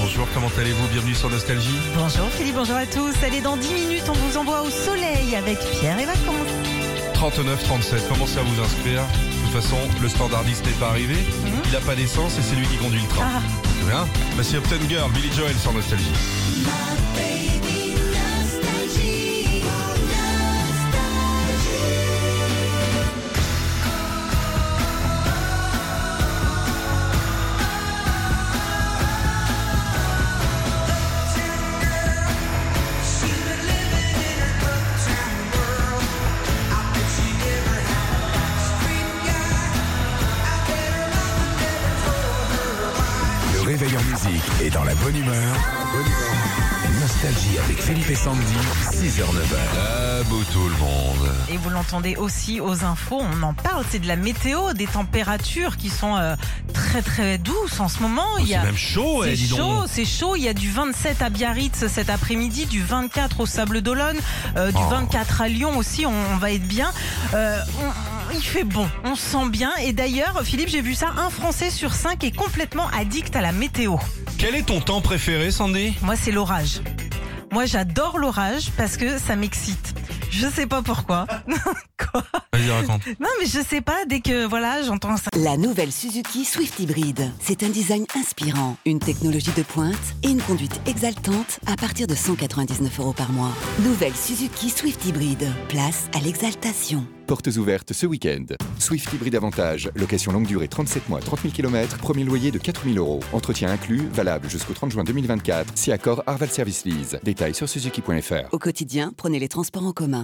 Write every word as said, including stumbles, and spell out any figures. Bonjour, comment allez-vous? Bienvenue sur Nostalgie. Bonjour Philippe, bonjour à tous. Allez, dans dix minutes, on vous envoie au soleil avec Pierre et Vacances. trente-neuf trente-sept, commencez à vous inscrire. De toute façon, le standardiste n'est pas arrivé. Mmh. Il n'a pas d'essence et c'est lui qui conduit le train. Ah. C'est bien. Bah, c'est Optum Girl, Billy Joel sur Nostalgie. Et dans la bonne humeur, Nostalgie avec Philippe et Sandy, six heures neuf heures. Ah, beau tout le monde. Et vous l'entendez aussi aux infos, on en parle, c'est de la météo, des températures qui sont euh, très très douces en ce moment. Oh, il y a... C'est même chaud, c'est eh, dis chaud, donc. C'est chaud, il y a du vingt-sept à Biarritz cet après-midi, du vingt-quatre au Sable d'Olonne, euh, du oh. vingt-quatre à Lyon aussi, on, on va être bien. Euh, on... Il fait bon, on sent bien. Et d'ailleurs, Philippe, j'ai vu ça, un Français sur cinq est complètement addict à la météo. Quel est ton temps préféré, Sandy? Moi, c'est l'orage. Moi, j'adore l'orage parce que ça m'excite. Je sais pas pourquoi. Quoi? Vas-y, raconte. Non, mais je sais pas, dès que voilà, j'entends ça. La nouvelle Suzuki Swift Hybrid. C'est un design inspirant, une technologie de pointe et une conduite exaltante à partir de cent quatre-vingt-dix-neuf euros par mois. Nouvelle Suzuki Swift Hybrid. Place à l'exaltation. Portes ouvertes ce week-end. Swift Hybrid Avantage. Location longue durée trente-sept mois, trente mille kilomètres. Premier loyer de quatre mille euros. Entretien inclus, valable jusqu'au trente juin deux mille vingt-quatre. Si accord Arval Service Lease. Détails sur Suzuki point F R. Au quotidien, prenez les transports en commun.